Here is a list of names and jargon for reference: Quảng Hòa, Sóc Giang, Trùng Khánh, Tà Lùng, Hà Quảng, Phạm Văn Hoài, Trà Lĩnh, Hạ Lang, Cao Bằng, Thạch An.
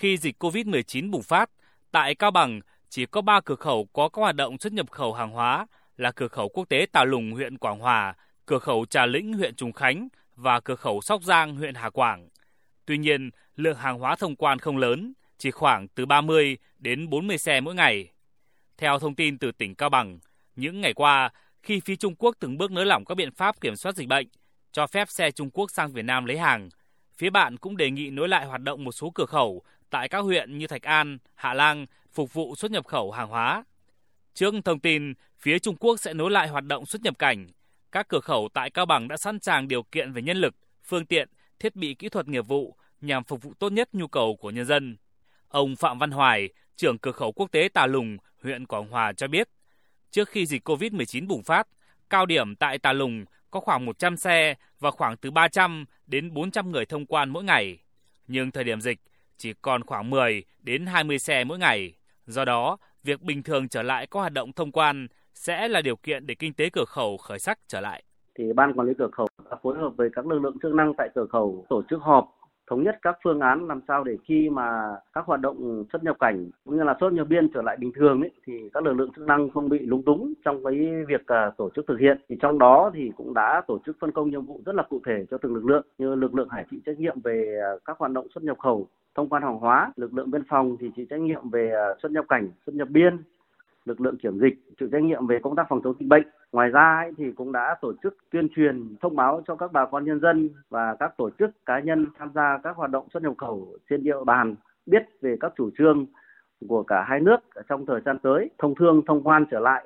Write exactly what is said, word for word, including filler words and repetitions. Khi dịch cô vít mười chín bùng phát, tại Cao Bằng chỉ có ba cửa khẩu có các hoạt động xuất nhập khẩu hàng hóa là cửa khẩu quốc tế Tà Lùng huyện Quảng Hòa, cửa khẩu Trà Lĩnh huyện Trùng Khánh và cửa khẩu Sóc Giang huyện Hà Quảng. Tuy nhiên, lượng hàng hóa thông quan không lớn, chỉ khoảng từ ba mươi đến bốn mươi xe mỗi ngày. Theo thông tin từ tỉnh Cao Bằng, những ngày qua, khi phía Trung Quốc từng bước nới lỏng các biện pháp kiểm soát dịch bệnh, cho phép xe Trung Quốc sang Việt Nam lấy hàng, phía bạn cũng đề nghị nối lại hoạt động một số cửa khẩu tại các huyện như Thạch An, Hạ Lang phục vụ xuất nhập khẩu hàng hóa. Trước thông tin phía Trung Quốc sẽ nối lại hoạt động xuất nhập cảnh, các cửa khẩu tại Cao Bằng đã sẵn sàng điều kiện về nhân lực, phương tiện, thiết bị kỹ thuật nghiệp vụ nhằm phục vụ tốt nhất nhu cầu của nhân dân. Ông Phạm Văn Hoài, trưởng cửa khẩu quốc tế Tà Lùng, huyện Quảng Hòa cho biết, trước khi dịch cô vít mười chín bùng phát, cao điểm tại Tà Lùng có khoảng một trăm xe và khoảng từ ba trăm đến bốn trăm người thông quan mỗi ngày. Nhưng thời điểm dịch chỉ còn khoảng mười đến hai mươi xe mỗi ngày. Do đó, việc bình thường trở lại các hoạt động thông quan sẽ là điều kiện để kinh tế cửa khẩu khởi sắc trở lại. Thì ban quản lý cửa khẩu đã phối hợp với các lực lượng chức năng tại cửa khẩu tổ chức họp, thống nhất các phương án làm sao để khi mà các hoạt động xuất nhập cảnh cũng như là xuất nhập biên trở lại bình thường ấy, thì các lực lượng chức năng không bị lúng túng trong cái việc uh, tổ chức thực hiện. Thì trong đó thì cũng đã tổ chức phân công nhiệm vụ rất là cụ thể cho từng lực lượng, như lực lượng hải chịu trách nhiệm về uh, các hoạt động xuất nhập khẩu, thông quan hàng hóa, lực lượng biên phòng thì chịu trách nhiệm về uh, xuất nhập cảnh, xuất nhập biên, lực lượng kiểm dịch chịu trách nhiệm về công tác phòng chống dịch bệnh. Ngoài ra thì cũng đã tổ chức tuyên truyền thông báo cho các bà con nhân dân và các tổ chức cá nhân tham gia các hoạt động xuất nhập khẩu trên địa bàn biết về các chủ trương của cả hai nước trong thời gian tới thông thương thông quan trở lại.